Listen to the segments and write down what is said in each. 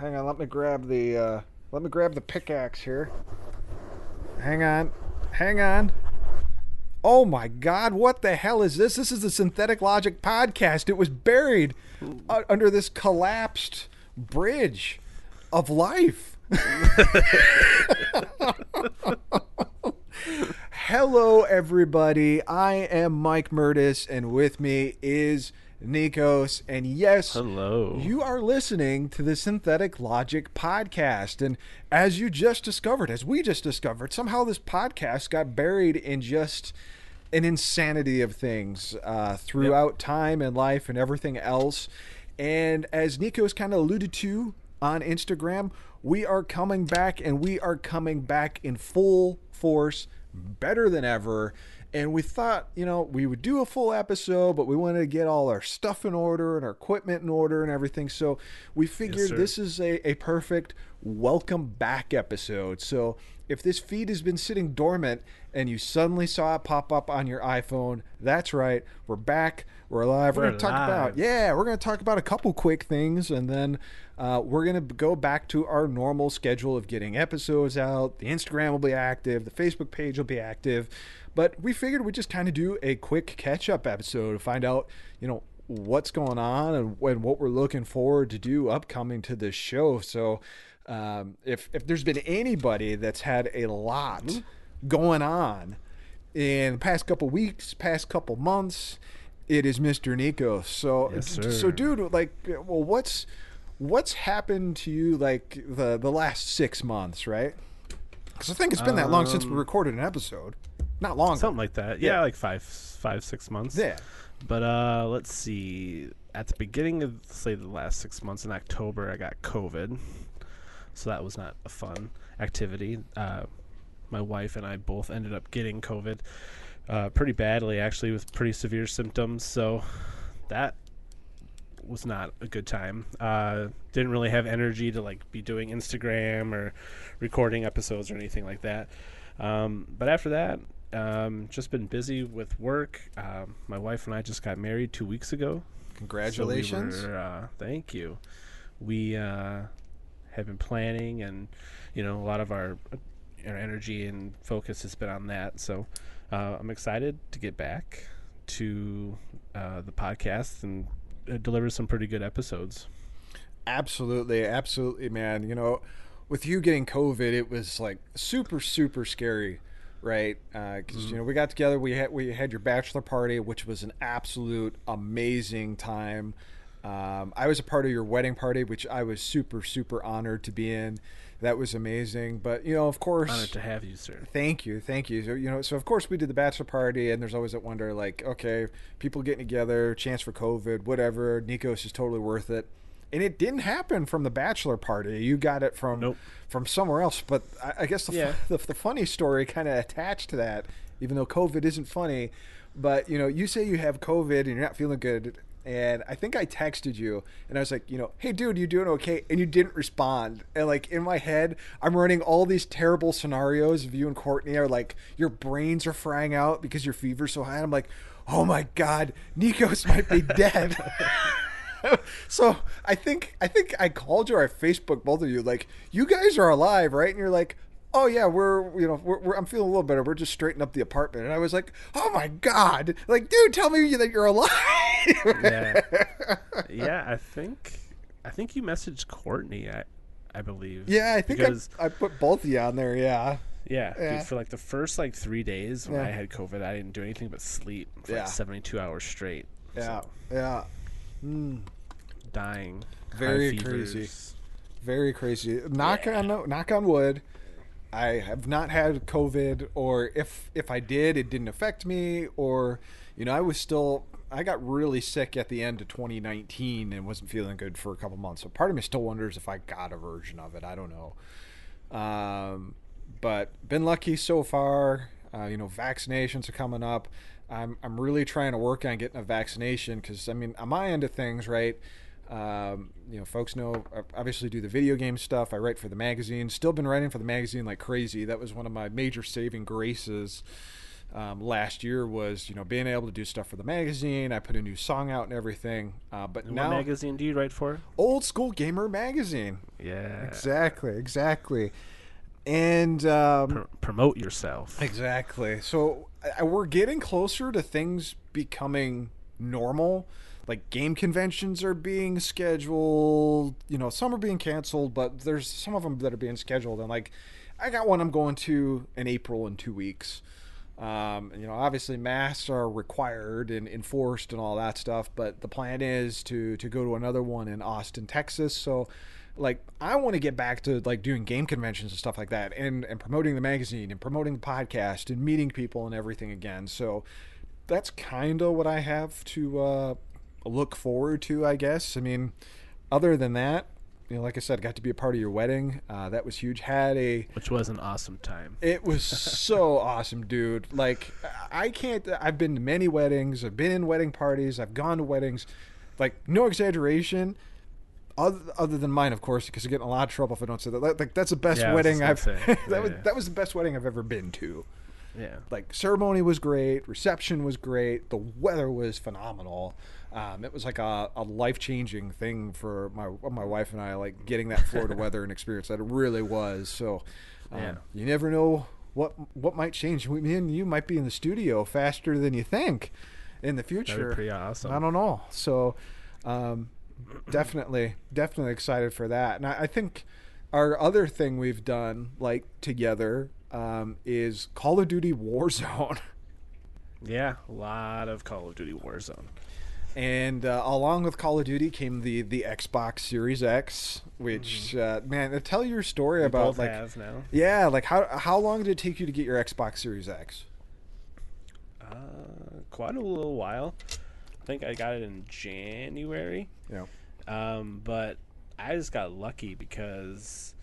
Hang on, let me grab the pickaxe here. Hang on. Oh my God, what the hell is this? This is the Synthetic Logic Podcast. It was buried under this collapsed bridge of life. Hello everybody, I am Mike Murtis, and with me is Nikos, and yes, hello. You are listening to the Synthetic Logic Podcast, and as you just discovered, as we just discovered, somehow this podcast got buried in just an insanity of things throughout time and life and everything else. And as Nikos kind of alluded to on Instagram, we are coming back, and we are coming back in full force, better than ever. And we thought, you know, we would do a full episode, but we wanted to get all our stuff in order and our equipment in order and everything. So we figured this is a perfect welcome back episode. So if this feed has been sitting dormant and you suddenly saw it pop up on your iPhone, that's right. We're back. We're alive. We're going to talk about, we're going to talk about a couple quick things, and then we're going to go back to our normal schedule of getting episodes out. The Instagram will be active. The Facebook page will be active. But we figured we'd just kind of do a quick catch-up episode to find out, you know, what's going on and what we're looking forward to do upcoming to this show. So if there's been anybody that's had a lot going on in the past couple weeks, past couple months, it is Mr. Nikos. So, so dude, like, well, what's happened to you, like, the last 6 months, right? Because I think it's been that long since we recorded an episode. Not long. Something like that. Yeah, like five, 6 months. Yeah. But let's see. At the beginning of, say, the last 6 months in October, I got COVID. So that was not a fun activity. My wife and I both ended up getting COVID pretty badly, actually, with pretty severe symptoms. So that was not a good time. Didn't really have energy to, like, be doing Instagram or recording episodes or anything like that. But after that, just been busy with work. My wife and I just got married 2 weeks ago. Congratulations. So we were, thank you. We have been planning, and, you know, a lot of our energy and focus has been on that. So I'm excited to get back to the podcast and deliver some pretty good episodes. Absolutely. Absolutely, man. You know, with you getting COVID, it was like super, super scary. Right, because you know, we got together. We had your bachelor party, which was an absolute amazing time. I was a part of your wedding party, which I was super, super honored to be in. That was amazing. But you know, of course, honored to have you, sir. Thank you. So, you know, so of course we did the bachelor party, and there's always that wonder, like, okay, people getting together, chance for COVID, whatever. Nikos is totally worth it. And it didn't happen from the bachelor party. You got it from somewhere else. But I guess the funny story kind of attached to that, even though COVID isn't funny. But, you know, you say you have COVID and you're not feeling good. And I think I texted you, and I was like, you know, hey, dude, you doing okay? And you didn't respond. And, like, in my head, I'm running all these terrible scenarios of you and Courtney are, like, your brains are frying out because your fever's so high. And I'm like, oh, my God, Nikos might be dead. So I think I called you, or I Facebook both of you, like, you guys are alive, right? And you're like, oh yeah, I'm feeling a little better. We're just straightening up the apartment. And I was like, oh my God, like, dude, tell me that you're alive. Yeah. I think you messaged Courtney, I believe. Yeah, I think I put both of you on there. Yeah. Yeah, yeah. Dude, for like the first like 3 days when I had COVID, I didn't do anything but sleep for like 72 hours straight. Yeah. So. Yeah. Dying. Very crazy. Very crazy. Knock on wood, I have not had COVID, or if I did, it didn't affect me, or, You know, I got really sick at the end of 2019 and wasn't feeling good for a couple months. So part of me still wonders if I got a version of it. I don't know. But been lucky so far. You know, vaccinations are coming up. I'm really trying to work on getting a vaccination because, I mean, on my end of things, right, you know, folks know I obviously do the video game stuff. I write for the magazine. Still been writing for the magazine like crazy. That was one of my major saving graces last year was, you know, being able to do stuff for the magazine. I put a new song out and everything. But now, what magazine do you write for? Old School Gamer Magazine. Yeah. Exactly. And promote yourself. Exactly. So we're getting closer to things becoming normal. Like game conventions are being scheduled. You know, some are being canceled, but there's some of them that are being scheduled. And like, I got one I'm going to in April in 2 weeks. You know, obviously masks are required and enforced and all that stuff, but the plan is to go to another one in Austin, Texas. So like, I want to get back to like doing game conventions and stuff like that and promoting the magazine and promoting the podcast and meeting people and everything again. So that's kind of what I have to, look forward to, I guess. I mean, other than that, you know, like I said, got to be a part of your wedding. That was huge. Which was an awesome time. It was so awesome, dude. Like, I've been to many weddings. I've been in wedding parties. I've gone to weddings. Like, no exaggeration, other than mine, of course, because I get in a lot of trouble if I don't say that. Like, that's the best wedding I've... That was the best wedding I've ever been to. Yeah. Like, ceremony was great. Reception was great. The weather was phenomenal. It was like a life-changing thing for my wife and I, like getting that Florida weather and experience that it really was. So you never know what might change. Me and you might be in the studio faster than you think in the future. That'd be pretty awesome. I don't know. So definitely excited for that. And I think our other thing we've done like together is Call of Duty Warzone. Yeah, a lot of Call of Duty Warzone. And along with Call of Duty came the Xbox Series X, which, man, tell your story about both like have now. Yeah, like how long did it take you to get your Xbox Series X? Quite a little while. I think I got it in January. Yeah. But I just got lucky because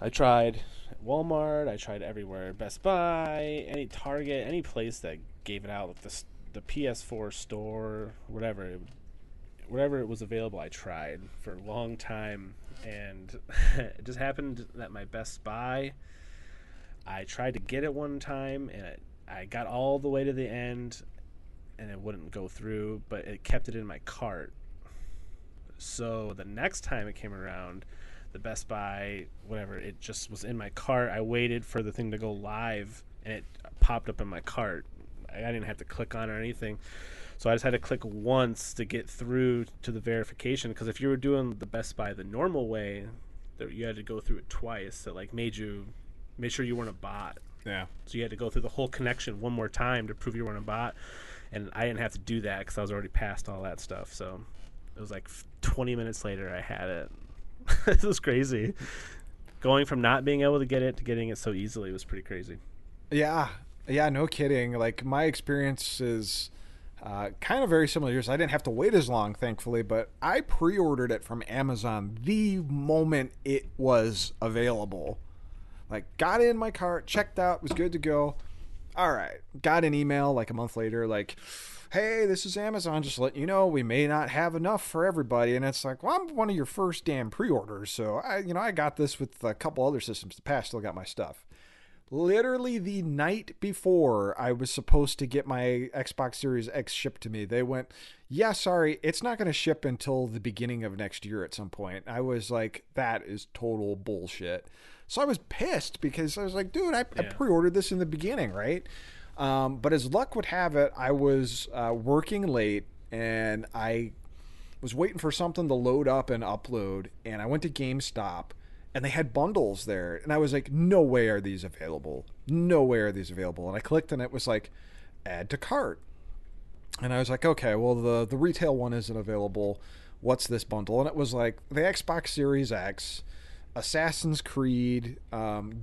I tried at Walmart, I tried everywhere, Best Buy, any Target, any place that gave it out with the PS4 store, whatever it was available, I tried for a long time, and it just happened that my Best Buy, I tried to get it one time, and I got all the way to the end, and it wouldn't go through, but it kept it in my cart. So the next time it came around, the Best Buy, whatever, it just was in my cart. I waited for the thing to go live, and it popped up in my cart. I didn't have to click on it or anything, so I just had to click once to get through to the verification, because if you were doing the Best Buy the normal way, you had to go through it twice. That like made sure you weren't a bot. Yeah. So you had to go through the whole connection one more time to prove you weren't a bot, and I didn't have to do that because I was already past all that stuff. So it was like 20 minutes later I had it. This was crazy. Going from not being able to get it to getting it so easily was pretty crazy. Yeah, no kidding. Like, my experience is kind of very similar to yours. I didn't have to wait as long, thankfully, but I pre-ordered it from Amazon the moment it was available. Like, got it in my cart, checked out, was good to go. All right. Got an email like a month later, like, hey, this is Amazon. Just letting you know, we may not have enough for everybody. And it's like, well, I'm one of your first damn pre-orders. So, I got this with a couple other systems to pass. Still got my stuff. Literally the night before I was supposed to get my Xbox Series X shipped to me, they went, yeah, sorry, it's not going to ship until the beginning of next year at some point. I was like, that is total bullshit. So I was pissed because I was like, dude, I pre-ordered this in the beginning, right? But as luck would have it, I was working late and I was waiting for something to load up and upload, and I went to GameStop. And they had bundles there. And I was like, no way are these available. And I clicked and it was like, add to cart. And I was like, okay, well, the retail one isn't available. What's this bundle? And it was like the Xbox Series X Assassin's Creed,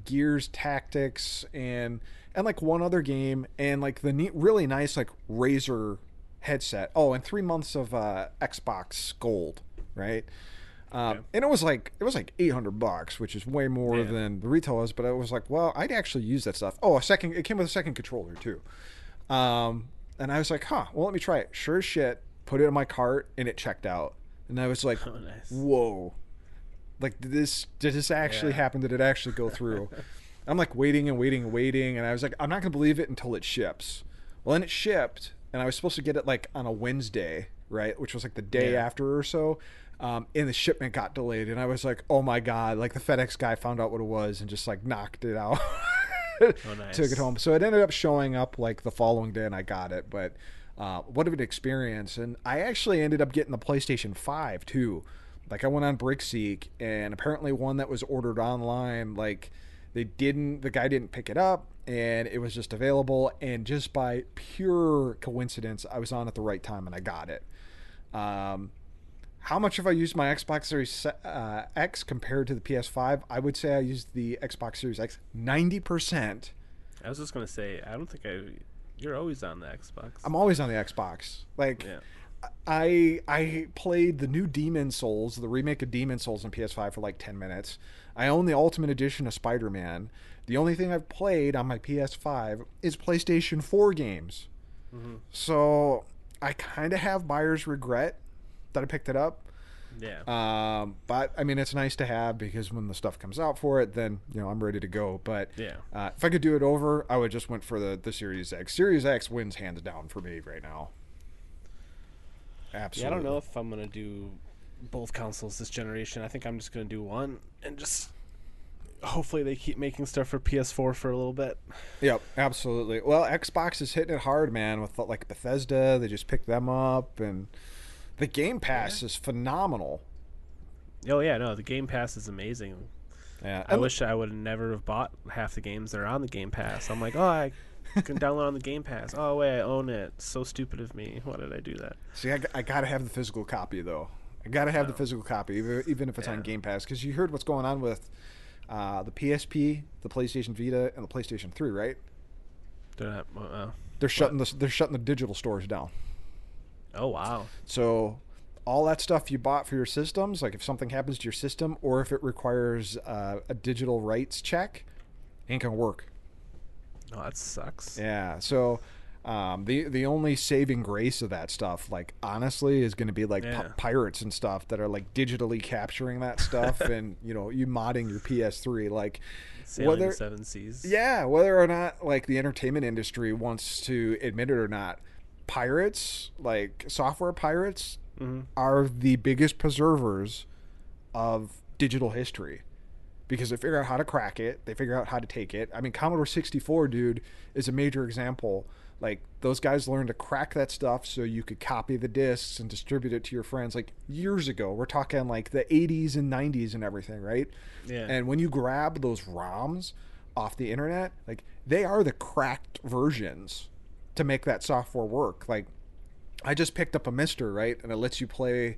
Gears Tactics, and like one other game, and like the really nice like Razer headset. Oh, and 3 months of Xbox Gold, right? And it was like $800, which is way more than the retail was. But I was like, well, I'd actually use that stuff. Oh, it came with a second controller too. And I was like, huh, well, let me try it. Sure as shit, put it in my cart, and it checked out. And I was like, oh, nice. Whoa. Like, did this actually happen? Did it actually go through? I'm like waiting. And I was like, I'm not going to believe it until it ships. Well, then it shipped, and I was supposed to get it like on a Wednesday, right? Which was like the day after or so. And the shipment got delayed. And I was like, oh my God, like the FedEx guy found out what it was and just like knocked it out. Oh, nice. Took it home. So it ended up showing up like the following day, and I got it. But what an experience. And I actually ended up getting the PlayStation 5 too. Like I went on BrickSeek, and apparently one that was ordered online, like the guy didn't pick it up, and it was just available. And just by pure coincidence, I was on at the right time and I got it. How much have I used my Xbox Series X compared to the PS5? I would say I used the Xbox Series X 90%. I was just going to say, I don't think you're always on the Xbox. I'm always on the Xbox. Like, yeah. I played the new Demon Souls, the remake of Demon Souls on PS5 for like 10 minutes. I own the Ultimate Edition of Spider-Man. The only thing I've played on my PS5 is PlayStation 4 games. Mm-hmm. So I kind of have buyer's regret that I picked it up. Yeah. But I mean, it's nice to have, because when the stuff comes out for it, then, you know, I'm ready to go. But if I could do it over, I would just went for the Series X. Series X wins hands down for me right now. Absolutely. Yeah, I don't know if I'm going to do both consoles this generation. I think I'm just going to do one, and just hopefully they keep making stuff for PS4 for a little bit. Yep, absolutely. Well, Xbox is hitting it hard, man, with like Bethesda. They just picked them up, and the Game Pass is phenomenal. Oh, yeah, no, the Game Pass is amazing. Yeah, I wish I would never have bought half the games that are on the Game Pass. I'm like, oh, I can download on the Game Pass. Oh, wait, I own it. So stupid of me. Why did I do that? See, I got to have the physical copy, though. I got to have the physical copy, even if it's on Game Pass, because you heard what's going on with the PSP, the PlayStation Vita, and the PlayStation 3, right? They're not. They're shutting the digital stores down. Oh, wow. So all that stuff you bought for your systems, like if something happens to your system or if it requires a digital rights check, ain't going to work. Oh, that sucks. Yeah. So the only saving grace of that stuff, like, honestly, is going to be like pirates and stuff that are like digitally capturing that stuff and, you know, you modding your PS3, like sailing the seven seas. Yeah. Whether or not like the entertainment industry wants to admit it or not, pirates, like software pirates, are the biggest preservers of digital history, because they figure out how to crack it, they figure out how to take it. I mean, Commodore 64, dude, is a major example. Like, those guys learned to crack that stuff so you could copy the discs and distribute it to your friends, like, years ago. We're talking like the 80s and 90s and everything, right? Yeah. And when you grab those ROMs off the internet, like, they are the cracked versions to make that software work. Like, I just picked up a Mister, right? And it lets you play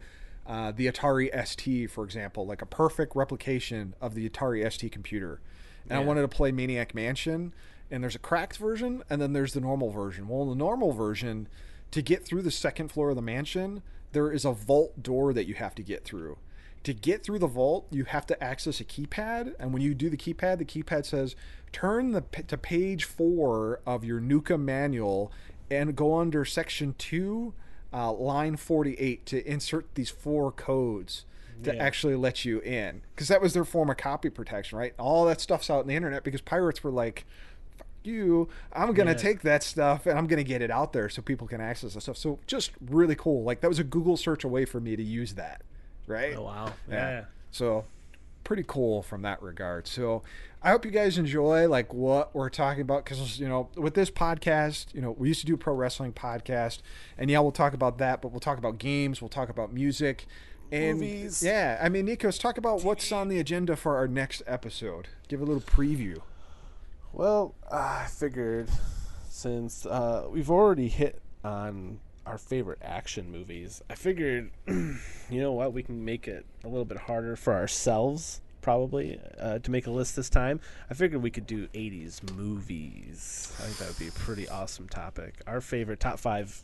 the Atari ST, for example, like a perfect replication of the Atari ST computer. And I wanted to play Maniac Mansion, and there's a cracked version, and then there's the normal version. Well, in the normal version, to get through the second floor of the mansion, there is a vault door that you have to get through. To get through the vault, you have to access a keypad, and when you do the keypad says, turn to page 4 of your Nuka manual and go under section 2, line 48, to insert these 4 codes to actually let you in. Because that was their form of copy protection, right? All that stuff's out on the internet because pirates were like, fuck you, I'm going to take that stuff and I'm going to get it out there so people can access that stuff. So just really cool. Like, that was a Google search away for me to use that. Right? Oh, wow. Yeah. So pretty cool from that regard. So I hope you guys enjoy like what we're talking about, because, you know, with this podcast, you know, we used to do a pro wrestling podcast, and yeah, we'll talk about that, but we'll talk about games, we'll talk about music and movies. Yeah. I mean, Nikos, talk about what's on the agenda for our next episode. Give a little preview. Well, I figured since we've already hit on our favorite action movies, I figured, you know what, we can make it a little bit harder for ourselves probably to make a list this time. I figured we could do 80s movies. I think that would be a pretty awesome topic. Our favorite top 5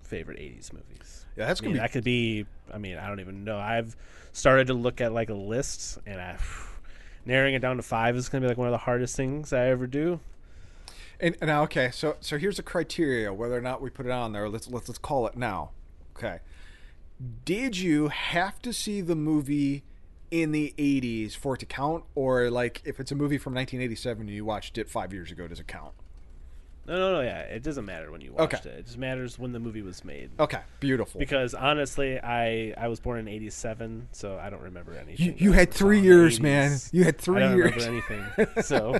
favorite 80s movies. Yeah, that's gonna be... that could be. I mean, I don't even know. I've started to look at like a list, and narrowing it down to 5 is gonna be like one of the hardest things I ever do. And okay, so here's the criteria whether or not we put it on there. Let's call it now. Okay. Did you have to see the movie in the 80s for it to count? Or, like, if it's a movie from 1987 and you watched it 5 years ago, does it count? No, yeah. It doesn't matter when you watched it. It just matters when the movie was made. Okay, beautiful. Because, honestly, I was born in 87, so I don't remember anything. You had 3 years, man. You had 3 years. I don't remember anything, so.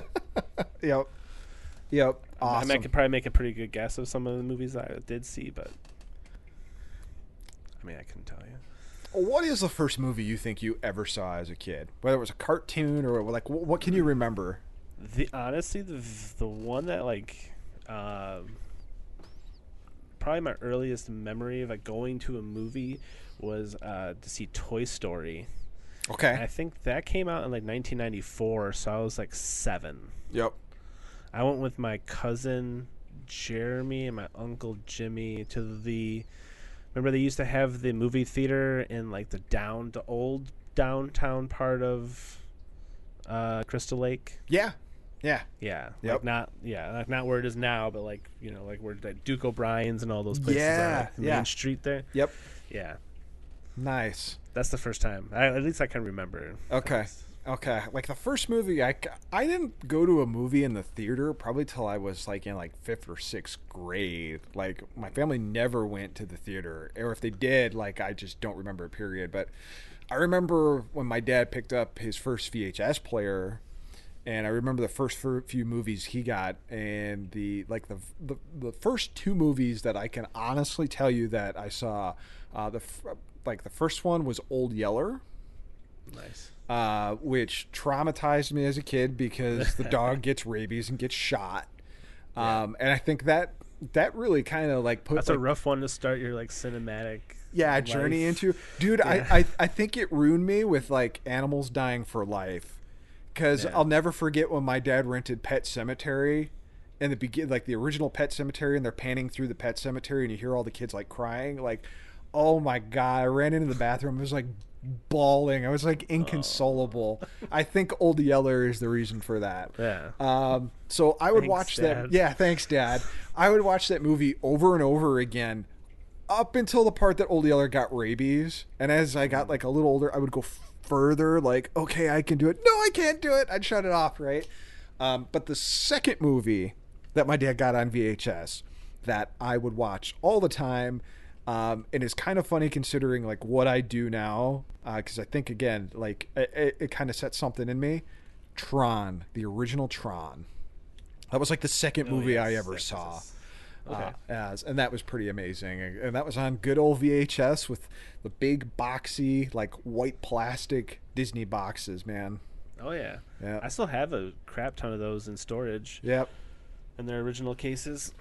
Yep. Awesome. I could probably make a pretty good guess of some of the movies I did see, but... I mean, I couldn't tell you. What is the first movie you think you ever saw as a kid? Whether it was a cartoon or like, what can you remember? Honestly, the one that like, probably my earliest memory of like going to a movie was to see Toy Story. Okay. And I think that came out in like 1994, so I was like 7. Yep. I went with my cousin Jeremy and my uncle Jimmy to the. Remember they used to have the movie theater in like the old downtown part of Crystal Lake. Yeah. Yep. Like not where it is now, but like you know, like where Duke O'Brien's and all those places are. Like Main Street there. Yep. Yeah. Nice. That's the first time. At least I can remember. Okay. Like the first movie, I didn't go to a movie in the theater probably till I was like in like 5th or 6th grade. Like my family never went to the theater, or if they did, like I just don't remember a period. But I remember when my dad picked up his first VHS player, and I remember the first few movies he got, and the first 2 movies that I can honestly tell you that I saw. The first one was Old Yeller. Nice. Which traumatized me as a kid because the dog gets rabies and gets shot. And I think that really kind of like put... That's like, a rough one to start your like cinematic... Yeah, life. Journey into... Dude, yeah. I think it ruined me with like animals dying for life. Because I'll never forget when my dad rented Pet Cemetery and the original Pet Cemetery, and they're panning through the Pet Cemetery and you hear all the kids like crying. Like, oh my God, I ran into the bathroom. It was like... bawling. I was like inconsolable. Oh. I think Old Yeller is the reason for that. Yeah. So I would watch that. Yeah, thanks, Dad. I would watch that movie over and over again up until the part that Old Yeller got rabies. And as I got like a little older, I would go further, like, okay, I can do it. No, I can't do it. I'd shut it off, right? But the second movie that my dad got on VHS that I would watch all the time, and it's kind of funny considering like what I do now, because I think again like it kind of set something in me. Tron, the original Tron, that was like the second movie I ever saw. Okay. And that was pretty amazing, and that was on good old VHS with the big boxy like white plastic Disney boxes, man. Oh yeah, yep. I still have a crap ton of those in storage. Yep, in their original cases.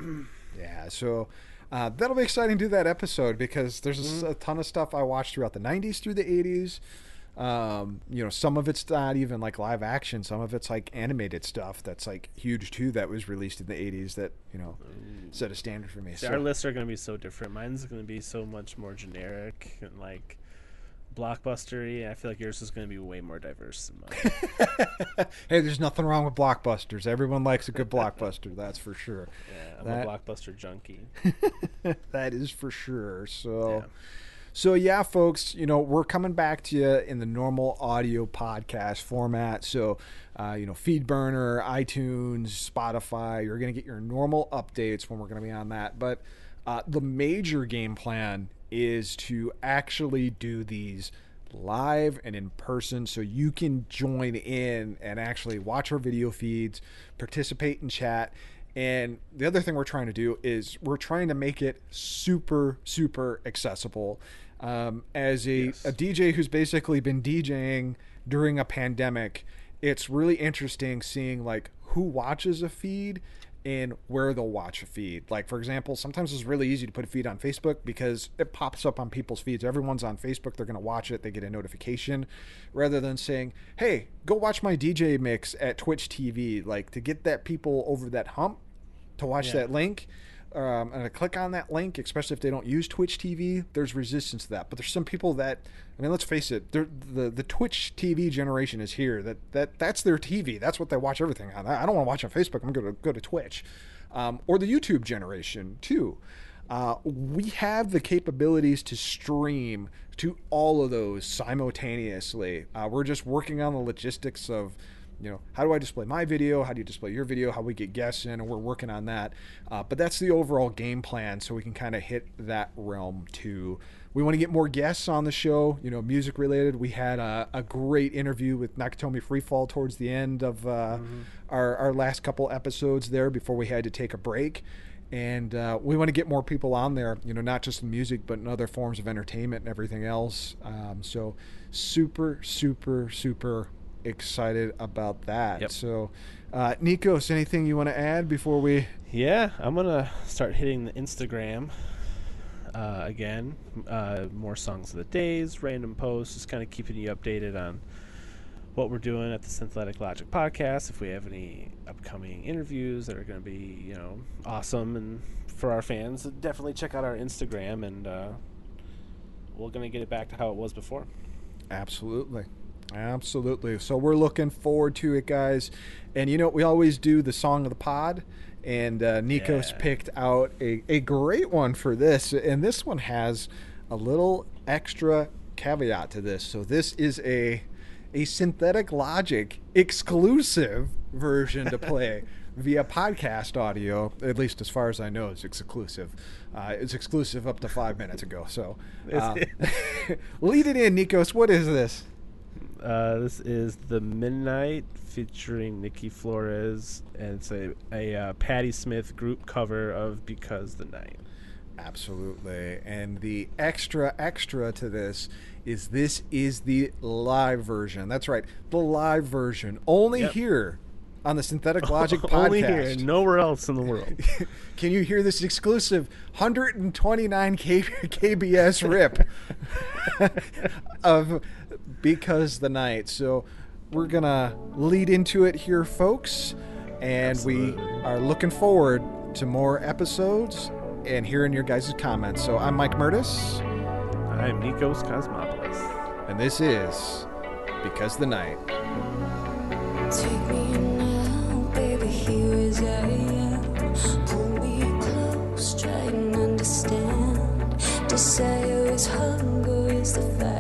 Yeah, so. That'll be exciting to do that episode because there's a ton of stuff I watched throughout the 90s through the 80s. You know, some of it's not even like live action. Some of it's like animated stuff that's like huge too that was released in the 80s that, you know, set a standard for me. So. Our lists are going to be so different. Mine's going to be so much more generic and like blockbustery. I feel like yours is going to be way more diverse than mine. Hey, there's nothing wrong with blockbusters. Everyone likes a good blockbuster, that's for sure. Yeah, I'm a blockbuster junkie. That is for sure. So yeah, folks, you know, we're coming back to you in the normal audio podcast format. So, you know, Feedburner, iTunes, Spotify, you're going to get your normal updates when we're going to be on that. But the major game plan is to actually do these live and in person so you can join in and actually watch our video feeds, participate in chat. And the other thing we're trying to do is we're trying to make it super, super accessible. As a DJ who's basically been DJing during a pandemic, it's really interesting seeing like who watches a feed in where they'll watch a feed. Like, for example, sometimes it's really easy to put a feed on Facebook because it pops up on people's feeds. Everyone's on Facebook. They're going to watch it. They get a notification, rather than saying, hey, go watch my DJ mix at Twitch TV. Like, to get that people over that hump to watch that link and to click on that link, especially if they don't use Twitch TV, there's resistance to that. But there's some people that, I mean, let's face it, the Twitch TV generation is here. That's their TV. That's what they watch everything on. I don't want to watch on Facebook. I'm going to go to Twitch. Or the YouTube generation, too. We have the capabilities to stream to all of those simultaneously. We're just working on the logistics of, you know, how do I display my video? How do you display your video? How we get guests in, and we're working on that. But that's the overall game plan, so we can kind of hit that realm too. We want to get more guests on the show, you know, music related. We had a great interview with Nakatomi Freefall towards the end of our last couple episodes there before we had to take a break. And we want to get more people on there, you know, not just in music, but in other forms of entertainment and everything else. So super, super, super excited about that. Yep. So Nikos, anything you want to add before we... Yeah, I'm going to start hitting the Instagram again. More Songs of the Days, random posts, just kind of keeping you updated on what we're doing at the Synthetic Logic Podcast, if we have any upcoming interviews that are going to be, you know, awesome. And for our fans, definitely check out our Instagram, and we're going to get it back to how it was before. Absolutely. Absolutely. So we're looking forward to it, guys. And you know, we always do the Song of the Pod, and Nikos picked out a great one for this. And this one has a little extra caveat to this. So this is a Synthetic Logic exclusive version to play via podcast audio, at least as far as I know. It's exclusive. It's exclusive up to 5 minutes ago. So lead it in, Nikos. What is this? This is The Midnight featuring Nikki Flores, and it's a Patti Smith group cover of Because the Night. Absolutely. And the extra to this is the live version. That's right, the live version. Only here on the Synthetic Logic Podcast. Only here, nowhere else in the world. Can you hear this exclusive 129 KBS rip of Because the Night? So we're going to lead into it here, folks. And we are looking forward to more episodes and hearing your guys' comments. So I'm Mike Murtis. I'm Nikos Cosmopolis. And this is Because the Night. Take me now, baby, here is I am. Pull me close, try and understand. Desire is hunger, is the fact.